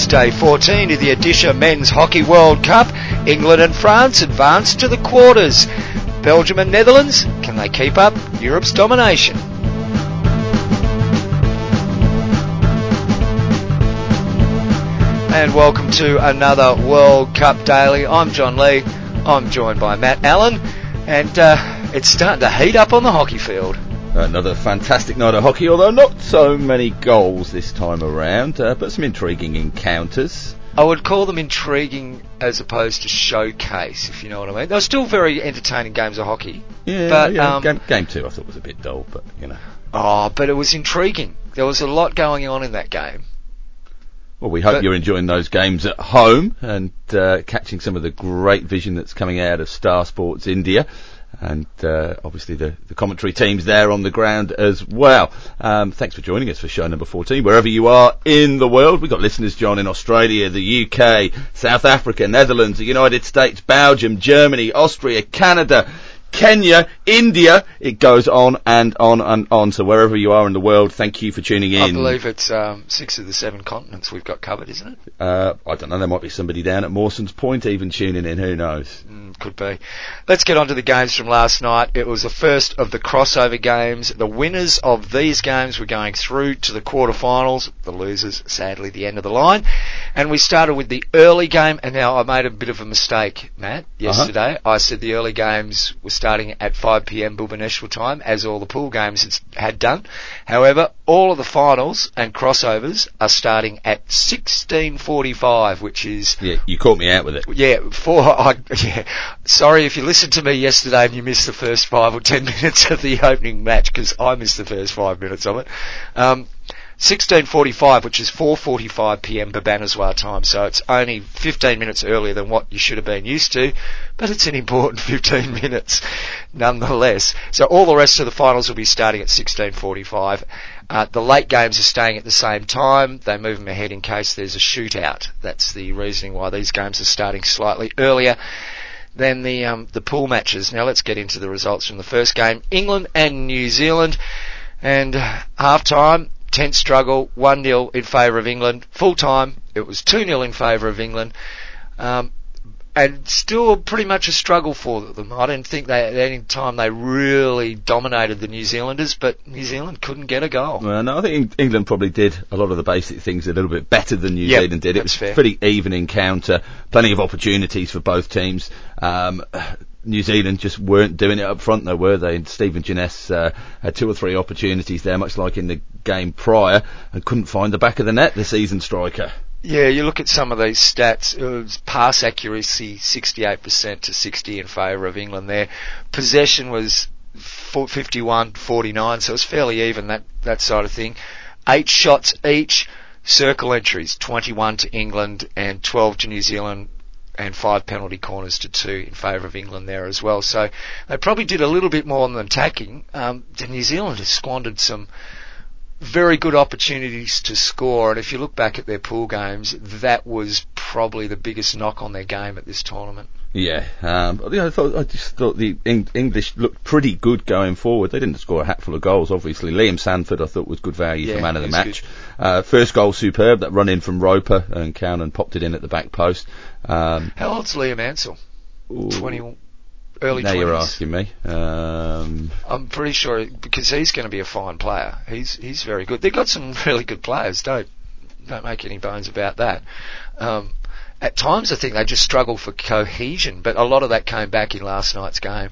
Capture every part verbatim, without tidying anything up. It's day fourteen of the Odisha Men's Hockey World Cup. England and France advance to the quarters. Belgium and Netherlands, can they keep up Europe's domination? And welcome to another World Cup Daily. I'm John Lee. I'm joined by Matt Allen. And uh, it's starting to heat up on the hockey field. Another fantastic night of hockey, although not so many goals this time around, uh, but some intriguing encounters. I would call them intriguing as opposed to showcase, if you know what I mean. They're still very entertaining games of hockey. Yeah, but, yeah. Um, game, game two I thought was a bit dull, but, you know. Oh, but it was intriguing. There was a lot going on in that game. Well, we hope but, you're enjoying those games at home and uh, catching some of the great vision that's coming out of Star Sports India. And uh, obviously the, the commentary team's there on the ground as well. Um, thanks for joining us for show number fourteen, wherever you are in the world. We've got listeners, John, in Australia, the U K, South Africa, Netherlands, the United States, Belgium, Germany, Austria, Canada, Kenya, India. It goes on and on and on. So wherever you are in the world, thank you for tuning in. I believe it's um, six of the seven continents we've got covered, isn't it? Uh, I don't know. There might be somebody down at Mawson's Point even tuning in. Who knows? Mm, could be. Let's get on to the games from last night. It was the first of the crossover games. The winners of these games were going through to the quarterfinals. The losers, sadly, the end of the line. And we started with the early game. And now I made a bit of a mistake, Matt, yesterday. Uh-huh. I said the early games were starting at five p.m. Bhubaneswar time, as all the pool games had done. However, all of the finals and crossovers are starting at sixteen forty-five, which is... Yeah, you caught me out with it. Yeah, four, I, yeah. Sorry if you listened to me yesterday and you missed the first five or ten minutes of the opening match, because I missed the first five minutes of it. Um, sixteen forty-five, which is four forty-five p.m. Bhubaneswar time, so it's only fifteen minutes earlier than what you should have been used to, but it's an important fifteen minutes nonetheless. So all the rest of the finals will be starting at sixteen forty-five. Uh, the late games are staying at the same time. They move them ahead in case there's a shootout. That's the reasoning why these games are starting slightly earlier than the um, the pool matches. Now let's get into the results from the first game. England and New Zealand, and uh, half-time, tense struggle, one nil in favour of England. Full time, it was two nil in favour of England. Um, and still pretty much a struggle for them. I didn't think they, at any time they really dominated the New Zealanders, but New Zealand couldn't get a goal. Well, no, I think England probably did a lot of the basic things a little bit better than New yep, Zealand did. It was fair. Pretty even encounter, plenty of opportunities for both teams. Um, New Zealand just weren't doing it up front, though, were they? And Stephen Jeunesse uh, had two or three opportunities there, much like in the game prior, and couldn't find the back of the net, the seasoned striker. Yeah, you look at some of these stats. It was pass accuracy, sixty-eight percent to sixty in favour of England there. Possession was fifty-one forty-nine, so it was fairly even, that, that sort of thing. Eight shots each. Circle entries, twenty-one to England and twelve to New Zealand, and five penalty corners to two in favour of England there as well. So they probably did a little bit more than attacking. Um, the New Zealanders squandered some very good opportunities to score, and if you look back at their pool games, that was probably the biggest knock on their game at this tournament. Yeah, um, you know, I, thought, I just thought the Eng- English looked pretty good going forward. They didn't score a hatful of goals, obviously. Liam Sanford, I thought, was good value yeah, for man of the match. Uh, first goal, superb. That run in from Roper, and Cowan popped it in at the back post. Um, How old's Liam Ansell? Ooh, twenty, early now twenties. Now you're asking me. Um, I'm pretty sure, because he's going to be a fine player. He's he's very good. They've got some really good players. Don't don't make any bones about that. Um, At times, I think they just struggle for cohesion, but a lot of that came back in last night's game,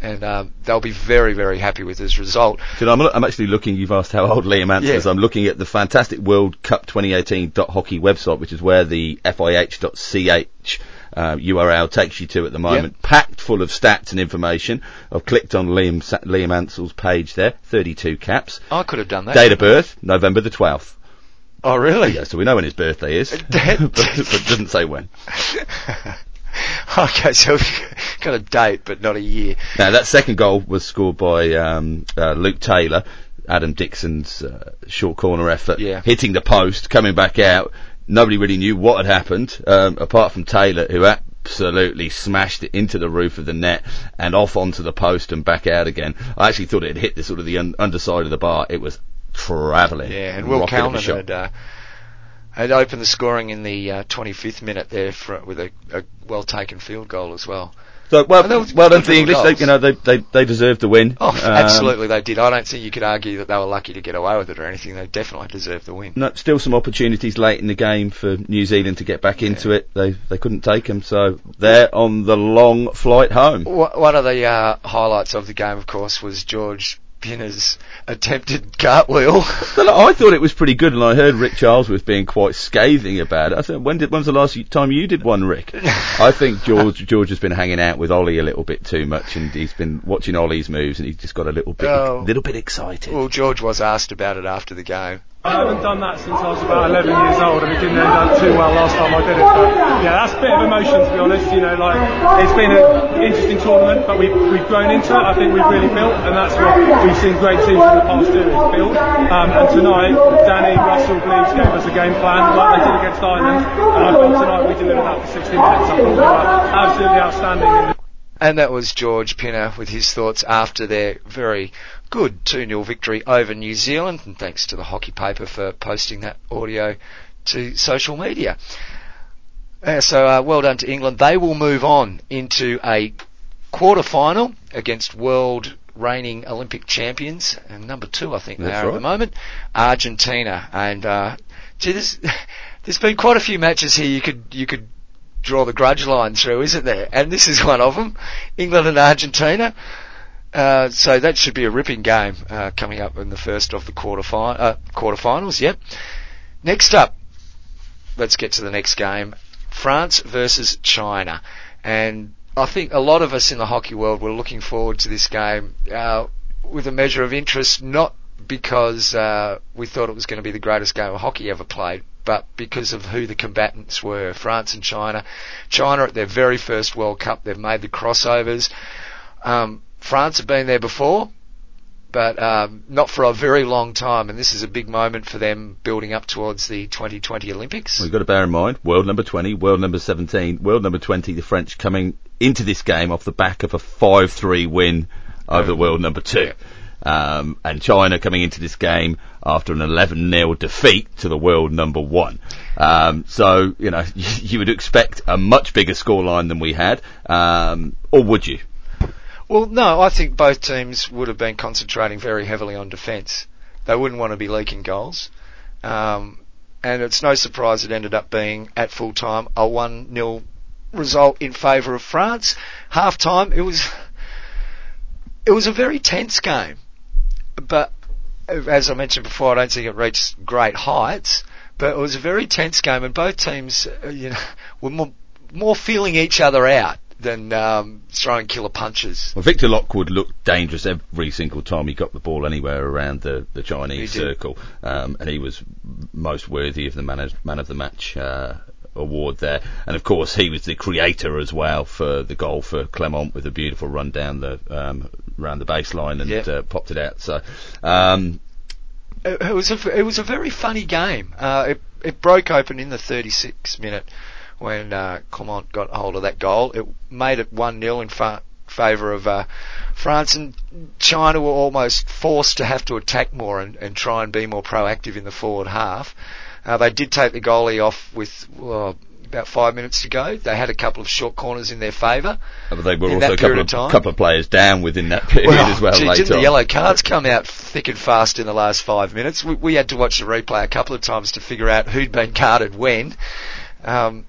and um, they'll be very, very happy with this result. So I'm, I'm actually looking, you've asked how old Liam Ansell is, yeah. I'm looking at the fantastic World Cup twenty eighteen.hockey website, which is where the F I H dot C H uh, U R L takes you to at the moment, yep. Packed full of stats and information. I've clicked on Liam Liam Ansell's page there, thirty-two caps. I could have done that. Date of birth, November the twelfth. Oh, really? Yeah, so we know when his birthday is, but it doesn't say when. Okay, so we've got a date, but not a year. Now, that second goal was scored by um, uh, Luke Taylor, Adam Dixon's uh, short corner effort, yeah. Hitting the post, coming back out. Nobody really knew what had happened, um, apart from Taylor, who absolutely smashed it into the roof of the net and off onto the post and back out again. I actually thought it had hit the sort of the un- underside of the bar. It was travelling. Yeah, and Will Calman had uh, And opened the scoring in the uh, twenty-fifth minute there for, with a, a well-taken field goal as well. So, well, well, well done to the English. They, you know, they, they, they deserved the win. Oh, um, absolutely, they did. I don't think you could argue that they were lucky to get away with it or anything. They definitely deserved the win. No, still some opportunities late in the game for New Zealand to get back yeah. into it. They they couldn't take them, so they're on the long flight home. One of the uh, highlights of the game, of course, was George Pinner's attempted cartwheel. I thought it was pretty good, and I heard Rick Charlesworth being quite scathing about it. I said, when did when was the last time you did one, Rick? I think George George has been hanging out with Ollie a little bit too much, and he's been watching Ollie's moves, and he's just got a little bit oh. little bit excited. Well, George was asked about it after the game. I haven't done that since I was about eleven years old, and it didn't end up too well last time I did it. But yeah, that's a bit of emotion, to be honest. You know, like, it's been an interesting tournament, but we've, we've grown into it. I think we've really built, and that's what we've seen great teams in the past do, is build. Um, and tonight, Danny Russell, Gleeves gave us a game plan, like they did against Ireland, and I thought tonight we delivered that for sixty minutes. I thought we were absolutely outstanding. And that was George Pinner with his thoughts after their very good two nil victory over New Zealand, and thanks to the Hockey Paper for posting that audio to social media. Uh, so uh, well done to England. They will move on into a quarter-final against world reigning Olympic champions, and number two, I think That's they are right. at the moment, Argentina. And uh, gee, there's, there's been quite a few matches here you could you could draw the grudge line through, isn't there? And this is one of them, England and Argentina. Uh, so that should be a ripping game uh, coming up in the first of the quarter fi- uh, quarterfinals, yep. Next up, let's get to the next game, France versus China. And I think a lot of us in the hockey world were looking forward to this game uh, with a measure of interest, not because uh, we thought it was going to be the greatest game of hockey ever played, but because of who the combatants were, France and China. China at their very first World Cup, they've made the crossovers. Um, France have been there before, but um, not for a very long time, and this is a big moment for them building up towards the twenty twenty Olympics. We've got to bear in mind, world number twenty, world number seventeen, world number twenty, the French coming into this game off the back of a five three win over um, world number two. Yeah. Um, and China coming into this game after an eleven nil defeat to the world number one. Um, so, you know, you, you would expect a much bigger scoreline than we had, um, or would you? Well, no, I think both teams would have been concentrating very heavily on defence. They wouldn't want to be leaking goals. Um, and it's no surprise it ended up being, at full time, a one nil result in favour of France. Half time, it was, it was a very tense game. But as I mentioned before, I don't think it reached great heights. But it was a very tense game, and both teams, you know, were more, more feeling each other out than um, throwing killer punches. Well, Victor Lockwood looked dangerous every single time he got the ball anywhere around the, the Chinese circle, um, and he was most worthy of the man of, man of the match uh, award there. And of course, he was the creator as well for the goal for Clement with a beautiful run down the um, around the baseline and yep. uh, popped it out. So um, it, it was a it was a very funny game. Uh, it it broke open in the thirty-sixth minute. When uh, Clement got hold of that goal, it made it one nil in fa- favour of uh, France, and China were almost forced to have to attack more and, and try and be more proactive in the forward half. Uh, they did take the goalie off with well, about five minutes to go. They had a couple of short corners in their favour. But they were also a couple of, couple of players down within that period well, as well. Gee, later didn't on. The yellow cards come out thick and fast in the last five minutes? We, we had to watch the replay a couple of times to figure out who'd been carded when. Um,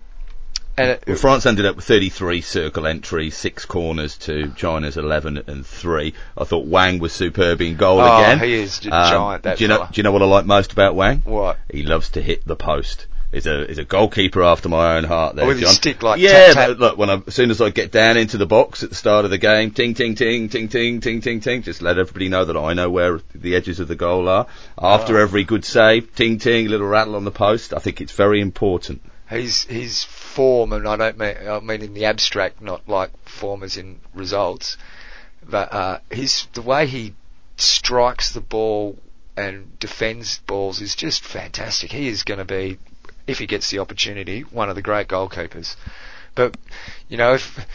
And it, well, France ended up with thirty-three circle entries, six corners to China's eleven and three. I thought Wang was superb in goal oh, again. Oh, he is a um, giant, that do you, know, do you know what I like most about Wang? What? He loves to hit the post. He's a, he's a goalkeeper after my own heart there, oh, with John. With his stick, like yeah, tap, tap. But look, when I, as soon as I get down into the box at the start of the game, ting, ting, ting, ting, ting, ting, ting, ting, just let everybody know that I know where the edges of the goal are. After oh. every good save, ting, ting, little rattle on the post. I think it's very important. He's his form, and I don't mean I mean in the abstract, not like form as in results, but uh, his the way he strikes the ball and defends balls is just fantastic. He is going to be, if he gets the opportunity, one of the great goalkeepers. But you know, if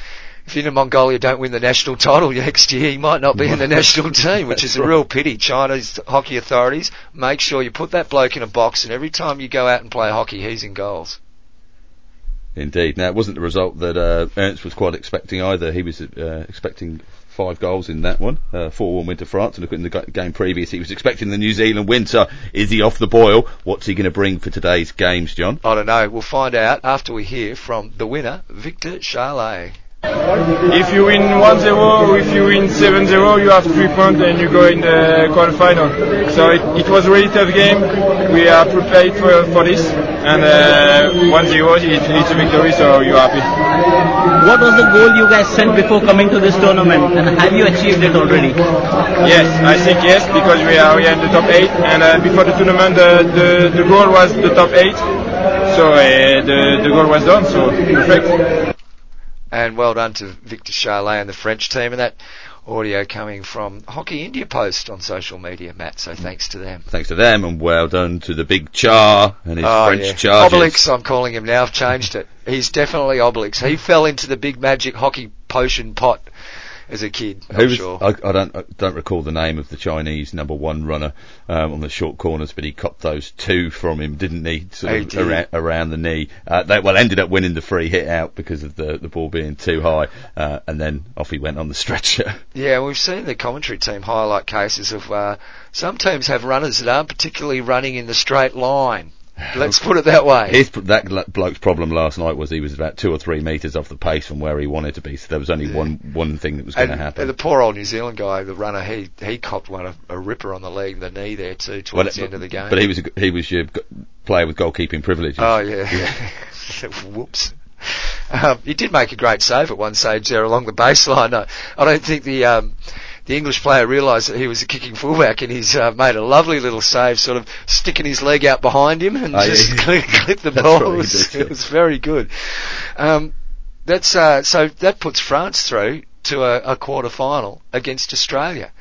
if you're in Mongolia, don't win the national title next year, you might not be in the national team, which is a real pity. Chinese hockey authorities, make sure you put that bloke in a box, and every time you go out and play hockey, he's in goals. Indeed. Now, it wasn't the result that uh, Ernst was quite expecting either. He was uh, expecting five goals in that one, uh, four one win to France. And look, in the game previous, he was expecting the New Zealand win. So is he off the boil? What's he going to bring for today's games, John? I don't know. We'll find out after we hear from the winner, Victor Charlesworth. If you win one zero, if you win seven zero, you have three points and you go in the quarterfinal. So it, it was a really tough game. We are prepared for, for this, and uh, one zero, it, it's a victory, so you're happy. What was the goal you guys set before coming to this tournament, and have you achieved it already? Yes, I think yes, because we are, we are in the top eight, and uh, before the tournament, uh, the, the goal was the top eight, so uh, the, the goal was done, so perfect. And well done to Victor Charlet and the French team. And that audio coming from Hockey India Post on social media, Matt. So thanks to them. Thanks to them. And well done to the big Char and his oh, French yeah. charges. Obelix, I'm calling him now. I've changed it. He's definitely Obelix. He fell into the big magic hockey potion pot as a kid. Who was, sure. I, I don't I don't recall the name of the Chinese number one runner um, on the short corners, but he copped those two from him, didn't he? Sort of did. around, around the knee. Uh, they well ended up winning the free hit out because of the, the ball being too high, uh, and then off he went on the stretcher. Yeah, we've seen the commentary team highlight cases of uh, some teams have runners that aren't particularly running in the straight line. Let's put it that way. His, that bloke's problem last night was he was about two or three metres off the pace from where he wanted to be, so there was only yeah. one one thing that was going to happen. And the poor old New Zealand guy, the runner, he he copped one, a, a ripper on the leg, the knee there too, towards well, the but, end of the game. But he was a, he was your player with goalkeeping privileges. Oh, yeah. yeah. Whoops. Um, he did make a great save at one stage there along the baseline. I, I don't think the... Um, The English player realised that he was a kicking fullback, and he's uh, made a lovely little save, sort of sticking his leg out behind him and oh, just yeah. clip, clip the ball. It was, it was very good. Um, that's uh, so that puts France through to a, a quarter final against Australia.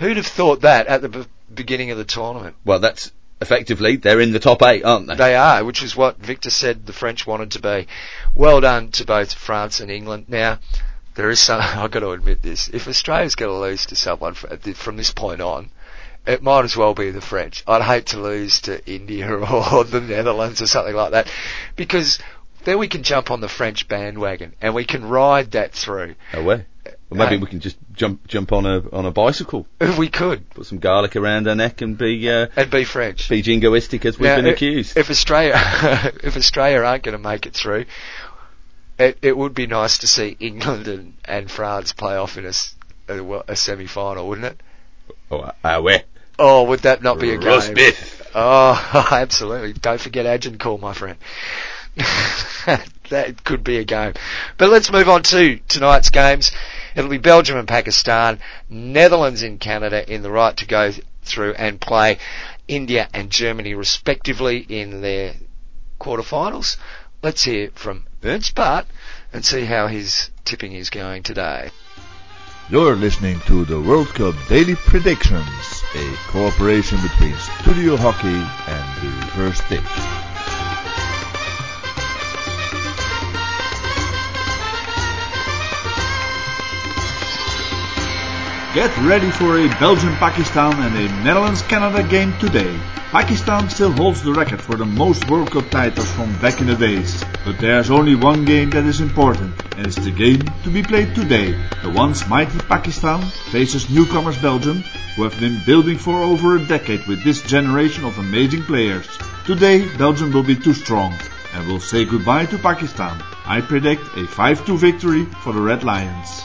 Who'd have thought that at the b- beginning of the tournament? Well, that's effectively they're in the top eight, aren't they? They are, which is what Victor said the French wanted to be. Well done to both France and England. Now, there is some, I've got to admit this, if Australia's going to lose to someone from this point on, it might as well be the French. I'd hate to lose to India or the Netherlands or something like that, because then we can jump on the French bandwagon and we can ride that through. Oh, well. Well, maybe um, we can just jump jump on a on a bicycle. If we could. Put some garlic around our neck and be... Uh, and be French. Be jingoistic as we've now, been if, accused. If Australia, if Australia aren't going to make it through... It, it would be nice to see England and, and France play off in a, a, a semi-final, wouldn't it? Oh, uh, where? Oh, would that not be a game? Roast beef. Oh, absolutely. Don't forget Agincourt, my friend. That could be a game. But let's move on to tonight's games. It'll be Belgium and Pakistan, Netherlands and Canada in the right to go through and play India and Germany respectively in their quarterfinals. Let's hear from Ernst Bart and see how his tipping is going today. You're listening to the World Cup Daily Predictions, a cooperation between Studio Hockey and the Reverse Stick. Get ready for a Belgium-Pakistan and a Netherlands-Canada game today. Pakistan still holds the record for the most World Cup titles from back in the days. But there's only one game that is important, and it's the game to be played today. The once mighty Pakistan faces newcomers Belgium, who have been building for over a decade with this generation of amazing players. Today, Belgium will be too strong, and will say goodbye to Pakistan. I predict a five two victory for the Red Lions.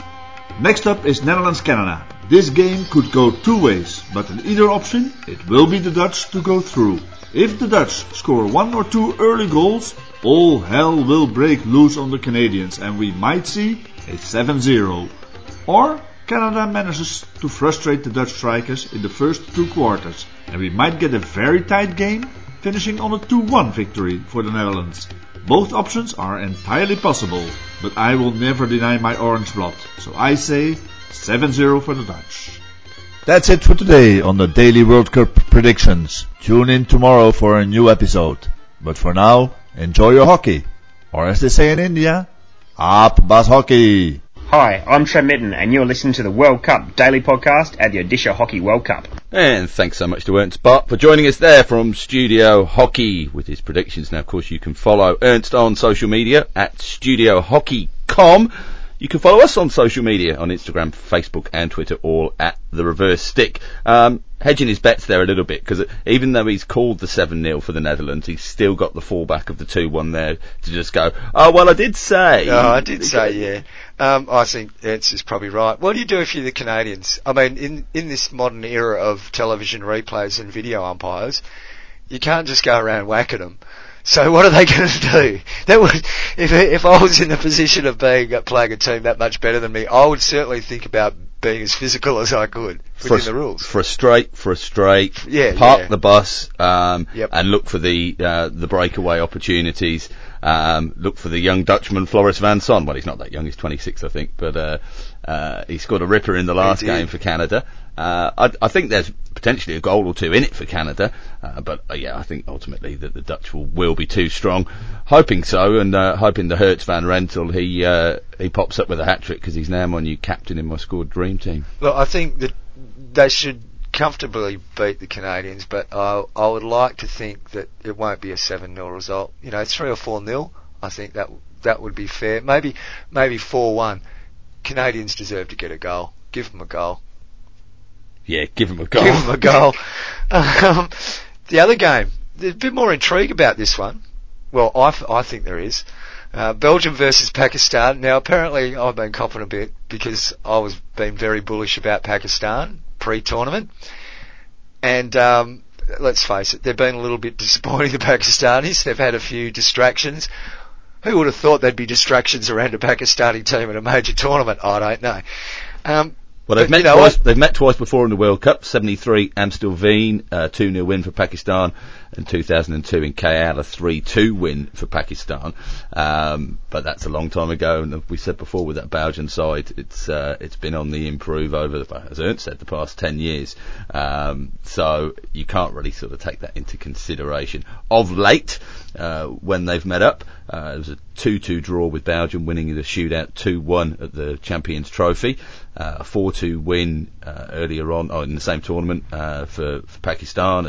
Next up is Netherlands-Canada. This game could go two ways, but in either option, it will be the Dutch to go through. If the Dutch score one or two early goals, all hell will break loose on the Canadians and we might see a seven zero. Or Canada manages to frustrate the Dutch strikers in the first two quarters and we might get a very tight game, finishing on a two one victory for the Netherlands. Both options are entirely possible, but I will never deny my orange blood, so I say seven zero for the Dutch. That's it for today on the Daily World Cup Predictions. Tune in tomorrow for a new episode. But for now, enjoy your hockey. Or as they say in India, Up Bus Hockey. Hi, I'm Trent Midden, and you're listening to the World Cup Daily Podcast at the Odisha Hockey World Cup. And thanks so much to Ernst Bart for joining us there from Studio Hockey with his predictions. Now, of course, you can follow Ernst on social media at studio hockey dot com. You can follow us on social media, on Instagram, Facebook and Twitter, all at The Reverse Stick. Um, hedging his bets there a little bit, because even though he's called the seven nil for the Netherlands, he's still got the fallback of the two one there to just go, oh, well, I did say. Oh, I did say, yeah. Um, I think Ernst is probably right. What do you do if you're the Canadians? I mean, in, in this modern era of television replays and video umpires, you can't just go around whacking them. So what are they going to do? That would, if if I was in the position of being playing a team that much better than me, I would certainly think about being as physical as I could within Frust- the rules. Frustrate, frustrate. Yeah, park yeah. the bus, um, yep. and look for the uh, the breakaway opportunities. Um, look for the young Dutchman Floris Van Son. Well, he's not that young; he's twenty-six, I think. But uh, uh, he scored a ripper in the last game for Canada. Uh, I, I think there's potentially a goal or two in it for Canada, uh, but uh, yeah, I think ultimately that the Dutch will, will be too strong. Hoping so, and uh, hoping the Hertz van Rentel he uh, he pops up with a hat trick, because he's now my new captain in my squad dream team. Well, I think that they should comfortably beat the Canadians, but I I would like to think that it won't be a seven nil result. You know, three or four nil. I think that that would be fair. Maybe maybe four one. Canadians deserve to get a goal. Give them a goal. Yeah, give him a goal. Give him a goal. um, the other game, there's a bit more intrigue about this one. Well, I, f- I think there is. Uh, Belgium versus Pakistan. Now, apparently, I've been copping a bit because I was being very bullish about Pakistan pre-tournament. And um, let's face it, they've been a little bit disappointing, the Pakistanis. They've had a few distractions. Who would have thought there'd be distractions around a Pakistani team in a major tournament? I don't know. Um, Well, they've but, met you know, twice. They've met twice before in the World Cup. seventy-three Amstelveen, a two nil win for Pakistan, and two thousand two in K L, a three two win for Pakistan. Um, but that's a long time ago, and we said before with that Belgian side, it's uh, it's been on the improve over, the, as Ernst said, the past ten years. Um, so you can't really sort of take that into consideration. Of late, uh, when they've met up, uh, it was a two two draw with Belgium, winning the shootout two one at the Champions Trophy. Uh, a four two win uh, earlier on, oh, in the same tournament uh, for, for Pakistan,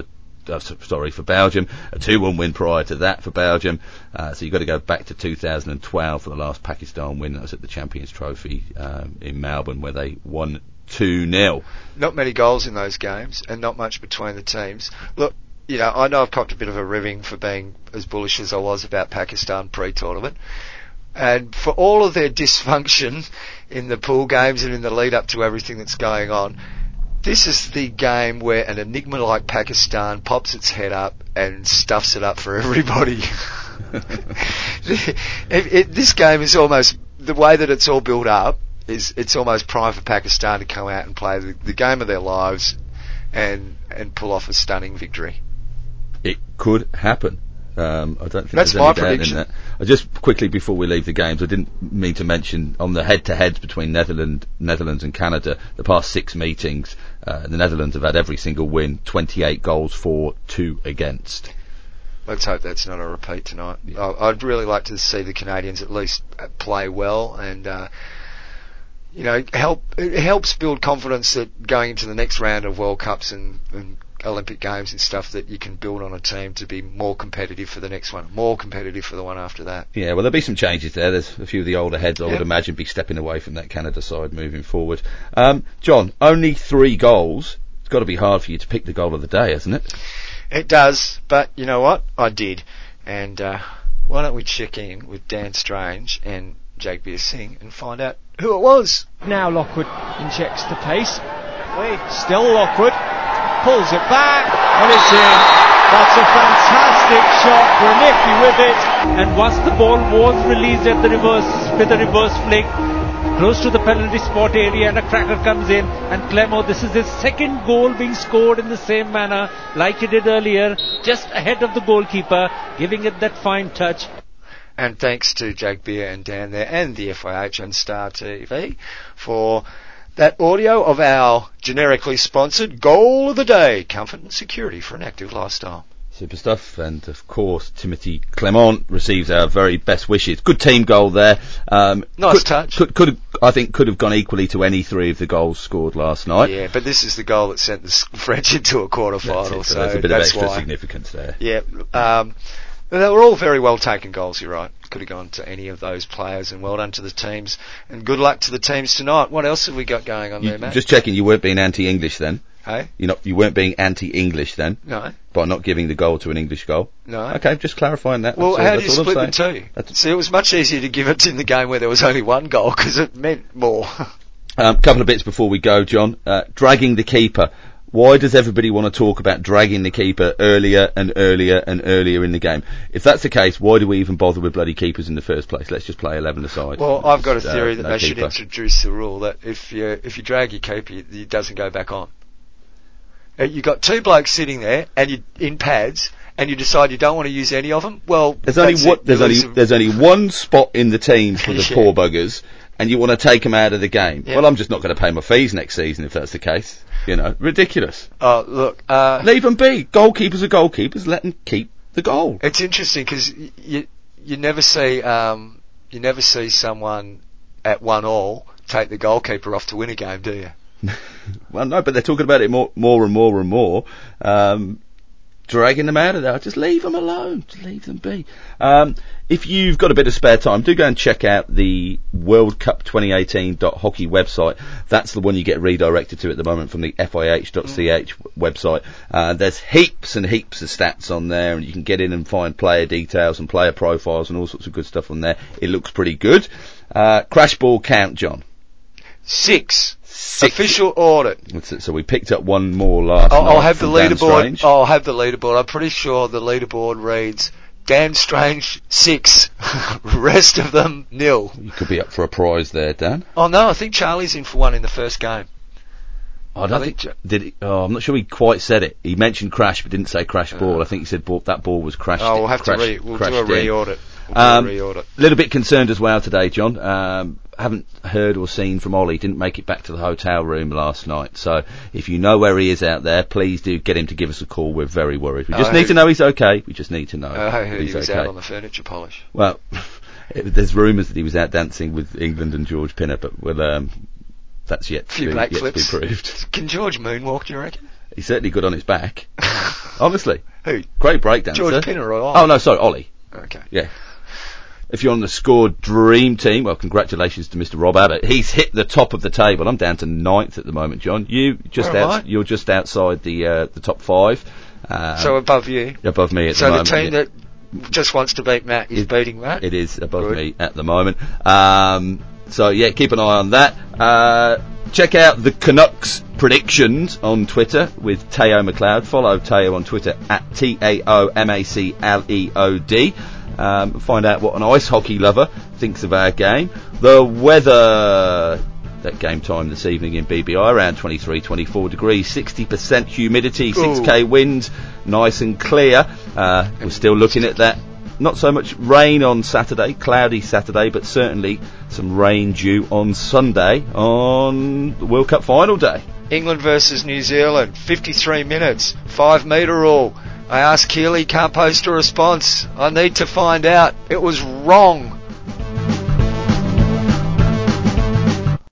a, uh, sorry, for Belgium, a two one win prior to that for Belgium. Uh, so you've got to go back to two thousand twelve for the last Pakistan win. That was at the Champions Trophy um, in Melbourne, where they won two nil. Not many goals in those games, and not much between the teams. Look, you know, I know I've copped a bit of a ribbing for being as bullish as I was about Pakistan pre-tournament. And for all of their dysfunction in the pool games and in the lead up to everything that's going on, this is the game where an enigma like Pakistan pops its head up and stuffs it up for everybody. it, it, this game is almost, the way that it's all built up, is it's almost prime for Pakistan to come out and play the, the game of their lives and and pull off a stunning victory. It could happen. Um, I don't think that's my prediction. That. I just quickly before we leave the games, I didn't mean to mention on the head-to-heads between Netherlands, Netherlands and Canada. The past six meetings, uh, the Netherlands have had every single win, twenty-eight goals for, two against. Let's hope that's not a repeat tonight. Yeah. I, I'd really like to see the Canadians at least play well and uh, you know help. It helps build confidence that going into the next round of World Cups and. and Olympic Games and stuff, that you can build on a team to be more competitive for the next one, more competitive for the one after that. Yeah, well, there'll be some changes there. There's a few of the older heads I yep. would imagine be stepping away from that Canada side moving forward. Um, John, only three goals. It's got to be hard for you to pick the goal of the day, hasn't it? It does, but you know what? I did. And uh, why don't we check in with Dan Strange and Jagbir Singh and find out who it was? Now Lockwood injects the pace. Wait, still Lockwood. Pulls it back, and it's in. That's a fantastic shot, Grenicky with it. And once the ball was released at the reverse, with a reverse flick, close to the penalty spot area, and a cracker comes in, and Clement, this is his second goal being scored in the same manner, like he did earlier, just ahead of the goalkeeper, giving it that fine touch. And thanks to Jagbir and Dan there, and the F I H and Star T V, for that audio of our generically sponsored Goal of the Day, comfort and security for an active lifestyle. Super stuff. And of course, Timothy Clement receives our very best wishes. Good team goal there. Um, nice could, touch. Could, could have, I think could have gone equally to any three of the goals scored last night. Yeah, but this is the goal that sent the French into a quarter final. That's it, so so that's a bit that's of extra why. significance there. Yeah. Um, they were all very well taken goals, you're right. Could have gone to any of those players, and well done to the teams. And good luck to the teams tonight. What else have we got going on you, there, Matt? Just checking you weren't being anti-English then. Hey? You're not, you weren't being anti-English then? No. By not giving the goal to an English goal? No. Okay, just clarifying that. Well, all, how do you split the two? That's See, it was much easier to give it in the game where there was only one goal because it meant more. A um, couple of bits before we go, John. Uh, dragging the keeper. Why does everybody want to talk about dragging the keeper earlier and earlier and earlier in the game? If that's the case, why do we even bother with bloody keepers in the first place? Let's just play eleven-a-side. Well, I've got a theory uh, that no they keeper. should introduce the rule that if you if you drag your keeper, it doesn't go back on. You've got two blokes sitting there and you in pads, and you decide you don't want to use any of them. Well, there's only what, there's only some... there's only one spot in the team for the yeah. poor buggers. And you want to take them out of the game. Yep. Well, I'm just not going to pay my fees next season if that's the case. You know, ridiculous. Oh, look. Uh, Leave them be. Goalkeepers are goalkeepers. Let them keep the goal. It's interesting because you, you never see um, you never see someone at one all take the goalkeeper off to win a game, do you? Well, no, but they're talking about it more, more and more and more. Um... dragging them out of there. Just leave them alone. Just leave them be. Um, if you've got a bit of spare time, do go and check out the World Cup twenty eighteen.hockey website. That's the one you get redirected to at the moment from the F I H dot C H website. Uh, there's heaps and heaps of stats on there, and you can get in and find player details and player profiles and all sorts of good stuff on there. It looks pretty good. Uh, crash ball count, John. Six. Six. Official audit. So we picked up one more last I'll, night I'll have the leaderboard. I'll have the leaderboard. I'm pretty sure the leaderboard reads Dan Strange six, rest of them nil. You could be up for a prize there, Dan. Oh no, I think Charlie's in for one in the first game. I don't I think, think did he, oh, I'm not sure he quite said it. He mentioned crash, but didn't say crash uh, ball. I think he said ball, that ball was crashed. Oh, we'll have crashed, to re, we'll do a re-audit. We'll um, do a re-audit. A little bit concerned as well today, John. Um, haven't heard or seen from Ollie. Didn't make it back to the hotel room last night. So if you know where he is out there, please do get him to give us a call. We're very worried. We just I need heard, to know he's okay. We just need to know. I heard he's he was okay. out on the furniture polish. Well, it, there's rumours that he was out dancing with England and George Pinner, but we'll... Um, That's yet to, be, yet to be proved. Can George moonwalk, do you reckon? He's certainly good on his back. Honestly. Who? Great breakdancer. George Pinner or Ollie? Oh, no, sorry, Ollie. Okay. Yeah. If you're on the score dream team, well, congratulations to Mister Rob Abbott. He's hit the top of the table. I'm down to ninth at the moment, John. You just out, you're just outside the uh, the top five. Uh, so above you? Above me at so the moment. So the team yeah. that just wants to beat Matt is it, beating Matt? It is above good. me at the moment. Um... So, yeah, keep an eye on that. Uh, check out the Canucks predictions on Twitter with Teo McLeod. Follow Teo on Twitter at T A O M A C L E O D. Um, find out what an ice hockey lover thinks of our game. The weather... That game time this evening in B B I, around twenty-three, twenty-four degrees, sixty percent humidity, six K Ooh. wind, nice and clear. Uh, we're still looking at that. Not so much rain on Saturday, cloudy Saturday, but certainly some rain due on Sunday on the World Cup final day. England versus New Zealand, fifty-three minutes, five metre rule. I asked Keeley, can't post a response. I need to find out. It was wrong.